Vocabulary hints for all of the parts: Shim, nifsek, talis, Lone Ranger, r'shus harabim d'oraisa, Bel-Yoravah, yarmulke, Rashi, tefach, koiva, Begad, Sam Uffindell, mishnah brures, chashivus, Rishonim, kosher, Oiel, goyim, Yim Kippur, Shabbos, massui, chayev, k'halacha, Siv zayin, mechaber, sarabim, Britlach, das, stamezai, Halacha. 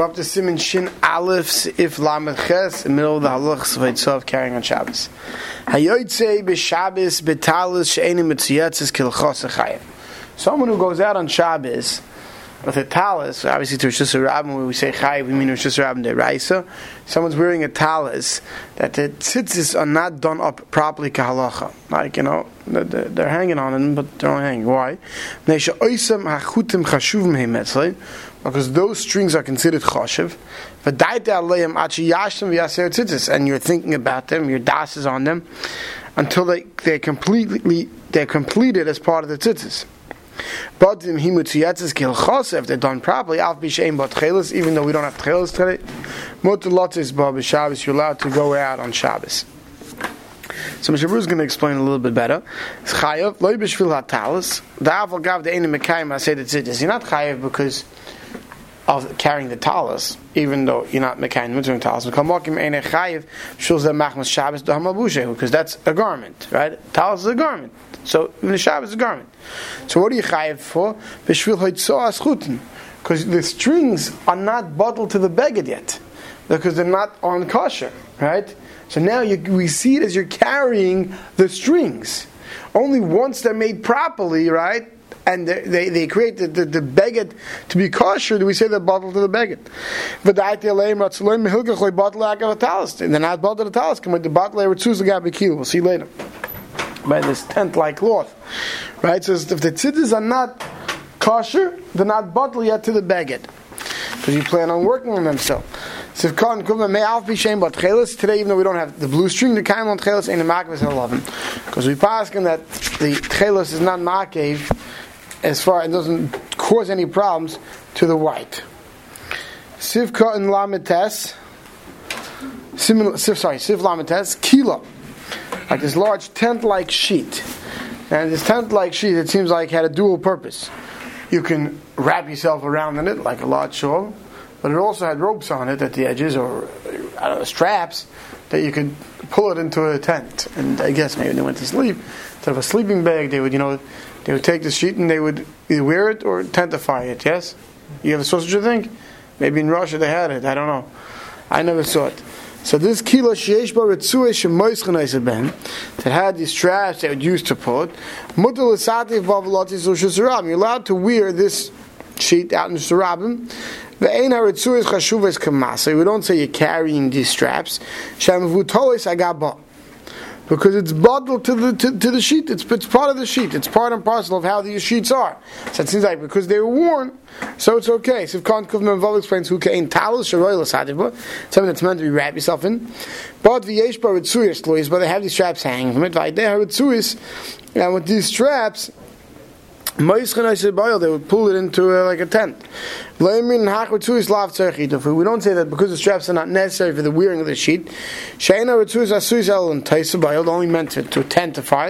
We're up to Siman Shin Aleph if Lamedches, in the middle of the Halachas of Itzav carrying on Shabbos. Hayotzei b'Shabbos b'talis she'enim mitziyatzes k'halacha chayev. Someone who goes out on Shabbos with a talis, obviously to r'shus harabim, when we say chayev, we mean r'shus harabim d'oraisa. Someone's wearing a talis that the tzitzis are not done up properly k'halacha. Like, you know, they're hanging on them, but they're not hanging. Why? Because those strings are considered choshev, and you're thinking about them, your das is on them, until they're completed as part of the tzitzis. But if they're done properly, even though we don't have tcheles today, you're allowed to go out on Shabbos. So mishnah brures is going to explain a little bit better. It's chayev lo b'shvil hatalis. Da'avol gav de'enim mekayim aseh tzitzis. You're not chayev because of carrying the talis, even though you're not mekayim mitzvah talis. V'kalmokim einei chayev shul zeh machmas Shabbos doham abushehu, because that's a garment, right? Talis is a garment, so even the Shabbos is a garment. So what are you chayev for? B'shvil hoitzoa aschutin, because the strings are not bottled to the begad yet, because they're not on kosher, right? So now we see it as you're carrying the strings. Only once they're made properly, right? And they create the begad to be kosher, do we say the bottle to the begad? And they're not bottled to the talis. With the bottle, we'll see later. By this tent-like cloth, right? So if the tzitzis are not kosher, they're not bottled yet to the begad, because you plan on working on them so. Today, even though we don't have the blue string, the kaim on tchelos ain't a makav is 11, because we paskin that the tchelos is not makav as far and doesn't cause any problems to the white. Siv lametes Kila, like this large tent-like sheet, and this tent-like sheet it seems like had a dual purpose. You can wrap yourself around in it like a large shawl, but it also had ropes on it at the edges, or I don't know, straps that you could pull it into a tent. And I guess maybe they went to sleep. Instead of a sleeping bag, they would take the sheet and they would either wear it or tentify it. Yes, you have a sausage to think. Maybe in Russia they had it. I don't know. I never saw it. So this kila sheyesh ba ritzui shemoyschanaisa ben that had these straps they would use to pull it. Mutalasati vavlotis ushusarabim. You're allowed to wear this sheet out in sarabim. We don't say you're carrying these straps, because it's bottled to the sheet. It's part of the sheet. It's part and parcel of how these sheets are. So it seems like because they were worn, so it's okay. So if Khan Kuvman explains who kain talis sharoil asadiba, something that's meant to be wrapped yourself in. But they have these straps hanging from it. And with these straps, they would pull it into like a tent. We don't say that because the straps are not necessary for the wearing of the sheet. Only meant to tentify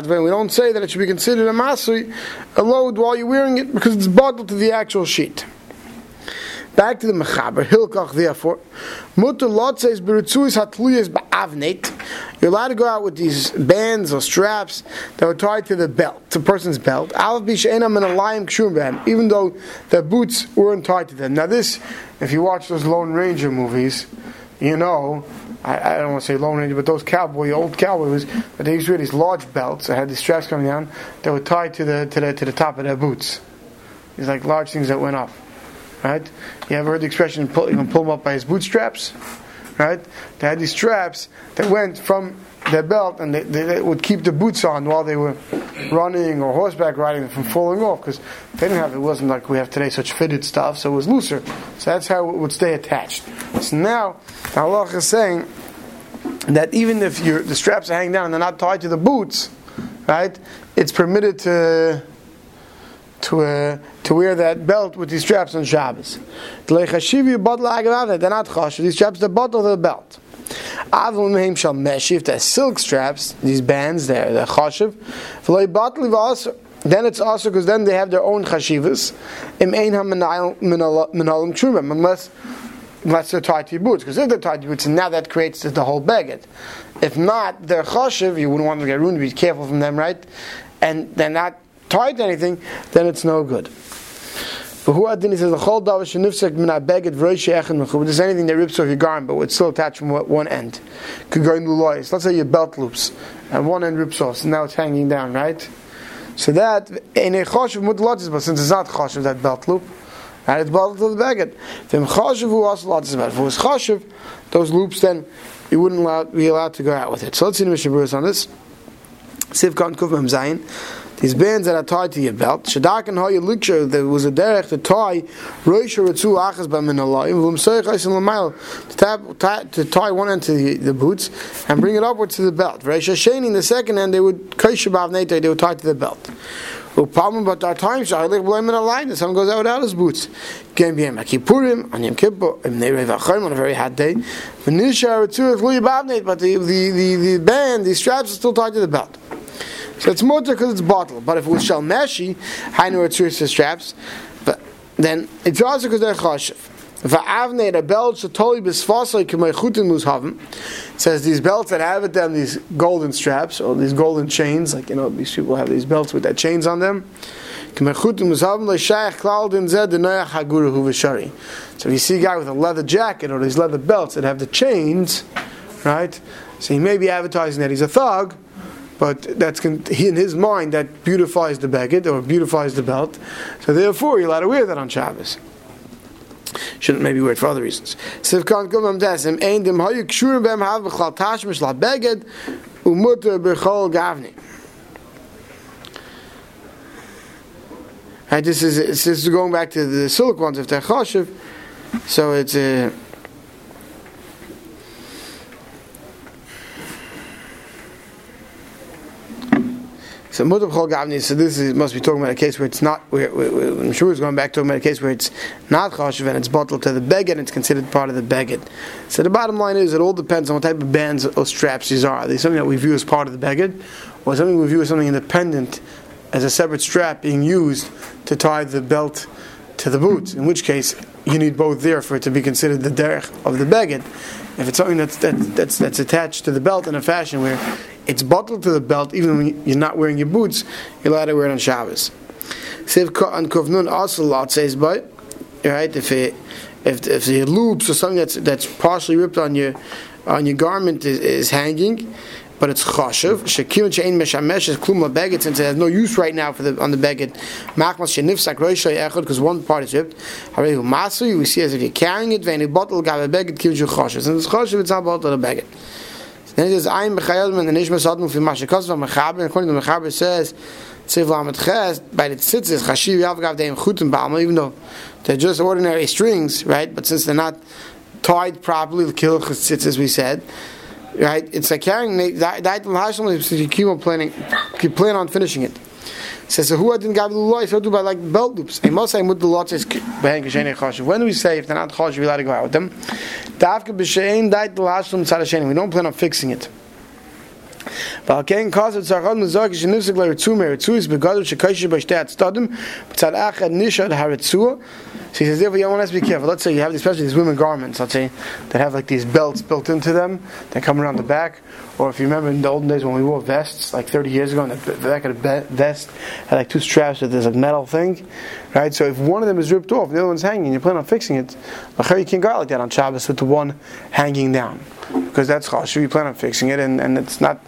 it. We don't say that it should be considered a massui, a load while you're wearing it, because it's bottled to the actual sheet. Back to the mechaber hilchach. Therefore, motor lot says berutzuis hatluyas ba'avnet. You're allowed to go out with these bands or straps that are tied to the belt, to person's belt. Alf b'sheinam and alayim kshum b'hem, even though their boots weren't tied to them. Now this, if you watch those Lone Ranger movies, you know, I don't want to say Lone Ranger, but those old cowboys, but they used to wear these large belts that had these straps coming down that were tied to the top of their boots. These like large things that went up. Right? You ever heard the expression, you can pull him up by his bootstraps? Right? They had these straps that went from their belt, and they would keep the boots on while they were running or horseback riding from falling off, because they didn't have, it wasn't like we have today, such fitted stuff, so it was looser. So that's how it would stay attached. So now, Allah is saying that even if the straps are hanging down and they're not tied to the boots, right? It's permitted to wear that belt with these straps on Shabbos. They're not chashiv. These straps are bottled to the belt. If they're silk straps, these bands, they're chashiv. Then it's also because then they have their own chashivus. Unless they're tied to your boots. Because if they're tied to your boots, now that creates the whole baguette. If not, they're chashiv. You wouldn't want them to get ruined. Be careful from them, right? And they're not tied to anything, then it's no good. He says, there's anything that rips off your garment, but it's still attached from one end. Let's say your belt loops, and one end rips off, so now it's hanging down, right? So that, in a choshev mutlatis, but since it's not choshev, that belt loop, and it's belt to the begad. Then choshev who also lotis about. If it was choshev, those loops then, you wouldn't be allowed to go out with it. So let's see the mishnah brures on this. Siv zayin. These bands that are tied to your belt. Shadak and Hoya Luksha, there was a derech to tie Roisha Ratsu Achas Baminallah, to tie one end to the boots and bring it upwards to the belt. Roisha Shani, the second end, they would Kaishabav Nate, they would tie to the belt. Upam, but our time Shahlik Blame in a line, the sun goes out without his boots. Game Yim Kippur, on Yim Kippur, and they were on a very hot day. Manisha Ratsu Luyababnate, but the band, the straps are still tied to the belt. So it's motor because it's bottle. But if it was shalmeshi, hainu etzursa straps, but then it's also because they're choshev. Va'avnei a belt shatoli b'sfasai k'may chutin luzhavim. It says these belts that have with them these golden straps or these golden chains, like these people have these belts with that chains on them. K'may chutin luzhavim leishayach klal din zed denoyach haguru huveshari. So if you see a guy with a leather jacket or these leather belts that have the chains, right? So he may be advertising that he's a thug. But that's in his mind that beautifies the begad or beautifies the belt. So therefore, you're allowed to wear that on Shabbos. Shouldn't maybe wear it for other reasons. Right, this is going back to the silk ones of the choshev. So it's a. So motor b'chol gavni. So this must be talking about a case where it's not. I'm sure it's going back talking about a case where it's not choshev and it's bottled to the begad and it's considered part of the begad. So the bottom line is it all depends on what type of bands or straps these are. Are they something that we view as part of the begad, or something we view as something independent, as a separate strap being used to tie the belt to the boots? In which case you need both there for it to be considered the derech of the begad. If it's something that's attached to the belt in a fashion where it's bottled to the belt, even when you're not wearing your boots, you're allowed to wear it on Shabbos. Sivka and Kovnun also lot says, but right, if the loops or something that's partially ripped on your garment is hanging, but it's choshev. Shekimun she'ein meshamesh is klum lebeged, since it has no use right now on the beged. Machmas she'nifsek roishai echad, because one part is ripped. Harehu massui, we see as if you're carrying it, ve'ni bottle gav beged kivun she'u choshev. Since it's choshev, it's not bottled to the beged. Then he says, "I'm mechaber and the nishma sadnu fi mashikos v'mechaber." According to the mechaber, says, "Tziv zayin by the tzitzis chashiv yavgav deim chutim ba'alma." Even though they're just ordinary strings, right? But since they're not tied properly, the kila tzitzis we said, right? It's like carrying that item hashlam. Since you keep planning on finishing it. Says, "So who didn't gav the loy? So do by like belt loops." I must say, "Mut the lot is being k'shenei choshev." When do we say if they're not choshev, we allowed to go out with them? We don't plan on fixing it. But so he says, therefore, one has to be careful. Let's say you have especially these women garments, let's say, that have like these belts built into them that come around the back. Or if you remember in the olden days when we wore vests, like 30 years ago, and the back of the vest had like two straps with this like metal thing, right? So if one of them is ripped off, the other one's hanging, you plan on fixing it, you can't go out like that on Shabbos with the one hanging down. Because that's choshev, you plan on fixing it, and it's not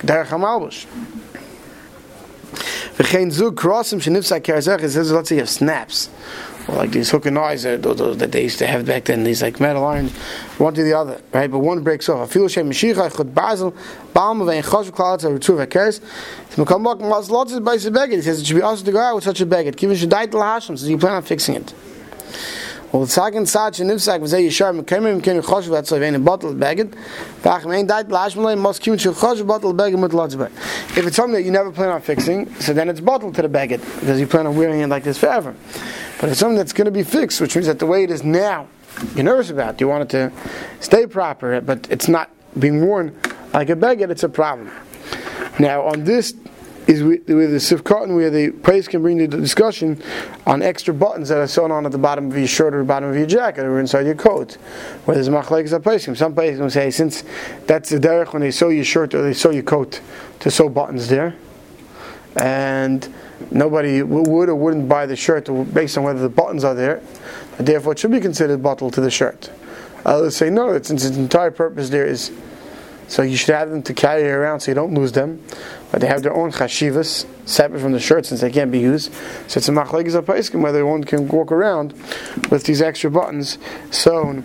derech hamalbush. V'chein zug krosim shenifzak kerzach, it says, let's say you have snaps. Well, like these hook and eyes that they used to have back then, these like metal irons, one to the other, right? But one breaks off. He says it should be also to go out with such a begad. Since you plan on fixing it. Well, second such and nifsek was a sharp can choshev that's a bottle begad. If it's something that you never plan on fixing, so then it's bottled to the begad because you plan on wearing it like this forever. But it's something that's going to be fixed, which means that the way it is now, you're nervous about it. You want it to stay proper, but it's not being worn like a begad. It's a problem. Now, on this is with the sif cotton, where the praise can bring the discussion on extra buttons that are sewn on at the bottom of your shirt or the bottom of your jacket or inside your coat. Where there's machlekes at praising. Some praising say, since that's the derech when they sew your shirt or they sew your coat to sew buttons there. and nobody would or wouldn't buy the shirt based on whether the buttons are there. Therefore, it should be considered bottle to the shirt. Others say, no, its entire purpose there is, so you should have them to carry around so you don't lose them. But they have their own chashivus, separate from the shirt since they can't be used. So it's a machlegis apaiskim whether one can walk around with these extra buttons sewn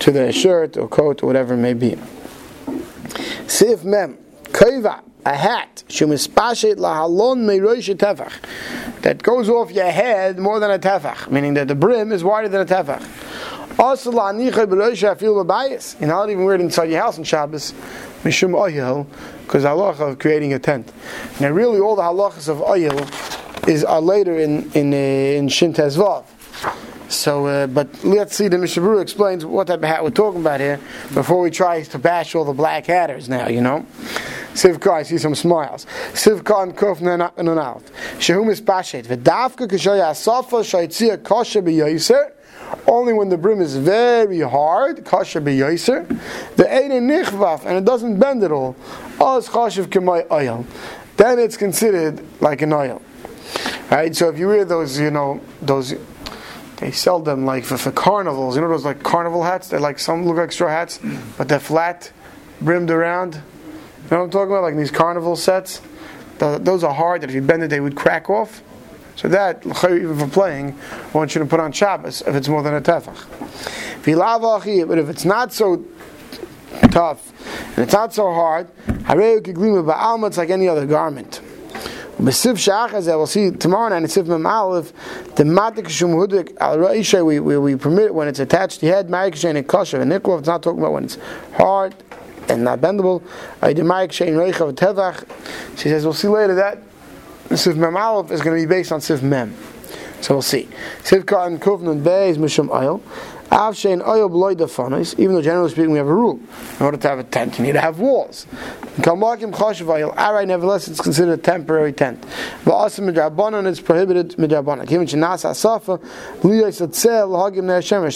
to their shirt or coat or whatever it may be. Siv mem, koiva, a hat, shumispashet lahalon meirosh tefach, that goes off your head more than a tefach, meaning that the brim is wider than a tefach. Also, you're not even wearing it inside your house on Shabbos, mishum Oiel, because the Halacha of creating a tent. Now, really, all the Halachas of Oiel are later in Shin Tezvav. So, but let's see, the mishnah brures explains what type of hat we're talking about here before we try to bash all the black hatters now, you know. Sivka, I see some smiles. Sivka and Kof Nonalf. Shehum is Pashet. V'davka k'shoya asafa shaytzia kosher b'yoyser. Only when the brim is very hard, kosher b'yoyser. V'eine nichvaf, and it doesn't bend at all. Oz choshev k'may oil. Then it's considered like an oil. Right? So if you wear those, you know, those... They sell them like for carnivals. You know those like carnival hats? They like some look like straw hats, but they're flat, brimmed around. You know what I'm talking about? Like these carnival sets. Those are hard that if you bend it, they would crack off. So that, even for playing, I want you to put on Shabbos if it's more than a tefach. But if it's not so tough and it's not so hard, it's like any other garment. We'll see tomorrow night in Sif Mem Aleph the matik shum huduk al ra'isha we permit it when it's attached to the head ma'ik shein and kosher and niklof. It's not talking about when it's hard and not bendable. She says we'll see later that Sif Mem Aleph is going to be based on Sif Mem, so we'll see. Sif Katan Kufnun Bey is mishum oil. Even though generally speaking we have a rule, in order to have a tent you need to have walls. Nevertheless it's considered a temporary tent. It's prohibited midrabanan.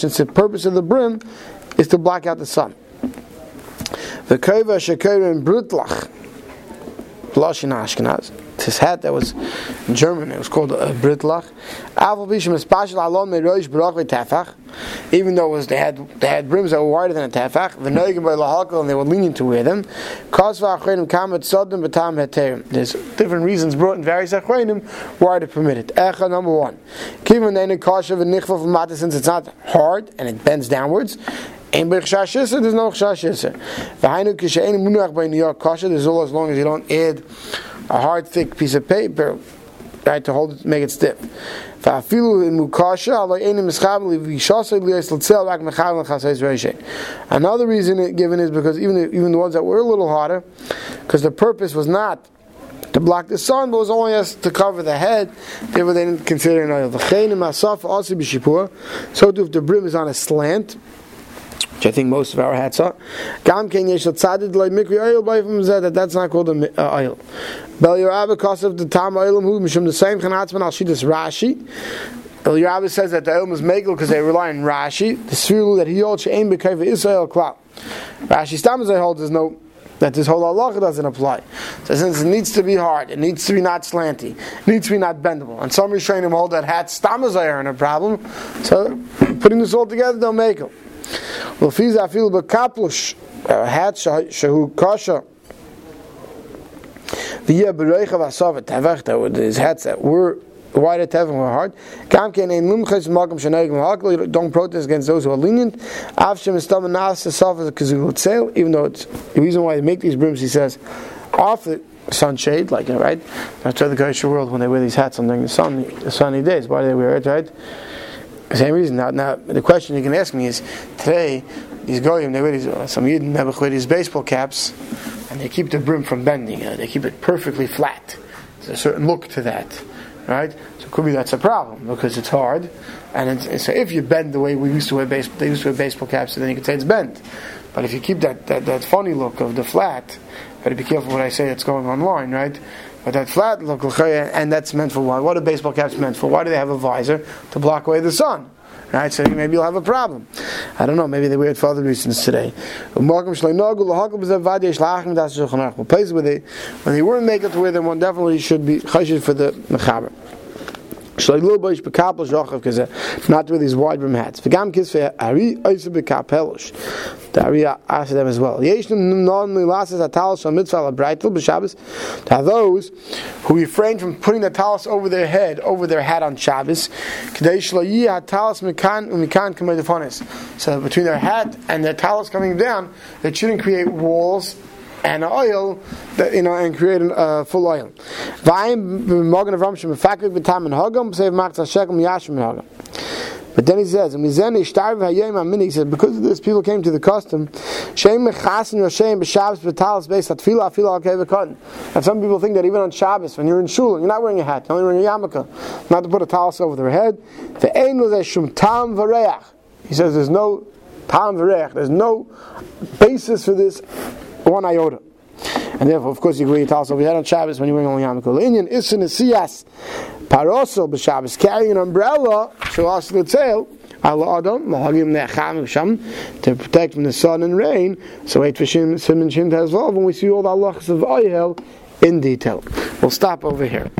Since the purpose of the brim is to block out the sun. This hat that was in German, it was called a britlach. Even though it was, they had brims that were wider than a tefach, and they were leaning to wear them. There's different reasons brought in various achreinim why they're permitted. Echa, number one. Since it's not hard and it bends downwards, there's no chashivus. There's all as long as you don't add a hard, thick piece of paper, right, to hold it, make it stiff. Another reason given is because even the ones that were a little harder, because the purpose was not to block the sun, but it was only as to cover the head. Therefore, they didn't consider an oil. So too, if the brim is on a slant, which I think most of our hats are, that's not called an oil. Bel-Yoravah kosov the tam oilim hu mishum the same chanatzman al shidus Rashi. Bel-Yoravah says that the oil is megal because they rely on Rashi. The srilu that he holds she'ein b'kayva Israel klal. Rashi stamezai holds is no, that this whole halacha doesn't apply. So since it needs to be hard, it needs to be not slanty, it needs to be not bendable. And some Rishonim hold that hats stamezai are in a problem. So putting this all together, they'll make it. Well, fiza feel the kaplush hat shehu kosher. The derech of asav tevach that with his hats that were wider tevach were hard. Kam ken ein lumchas magam shenayim hakol. Don't protest against those who are lenient. Afshem estam nas asav as a kizul. Even though it's the reason why they make these brims, he says, off the sunshade, like right. That's why the kosher world when they wear these hats on during the sunny days. Why do they wear it, right? Same reason. Now, the question you can ask me is, today, these goyim, they wear these, some Yidden wear these baseball caps, and they keep the brim from bending. They keep it perfectly flat. There's a certain look to that, right? So it could be that's a problem because it's hard. And so if you bend the way we used to wear baseball, they used to wear baseball caps, so then you could say it's bent. But if you keep that funny look of the flat, better be careful what I say that's going online, right? But that flat look, and that's meant for why? What are baseball caps meant for? Why do they have a visor? To block away the sun. Right? So maybe you'll have a problem. I don't know, maybe they wear it for other reasons today. Place with it. When they weren't able to wear them, one definitely should be choshev for the mechaber. Not to wear these wide brim hats. The Ariya asked them as well. There are those who refrain from putting the talis over their head, over their hat on Shabbos, so between their hat and their talis coming down, they shouldn't create walls and oil, and create full oil. But then he says, because of this, people came to the custom. And some people think that even on Shabbos, when you're in shul, you're not wearing a hat, you're only wearing a yarmulke, not to put a talis over their head. He says, there's no tam v'reach, there's no basis for this one iota. And therefore, of course, you wear your talis over your head on Shabbos when you're wearing only yarmulke. Indian isun esiyas paroso b'Shabbos, carrying an umbrella shalas l'tzeil ala adam lahagim necham v'sham, to protect from the sun and rain. So wait for Shim Simon Shin as well when we see all the halachas of Oiel in detail. We'll stop over here.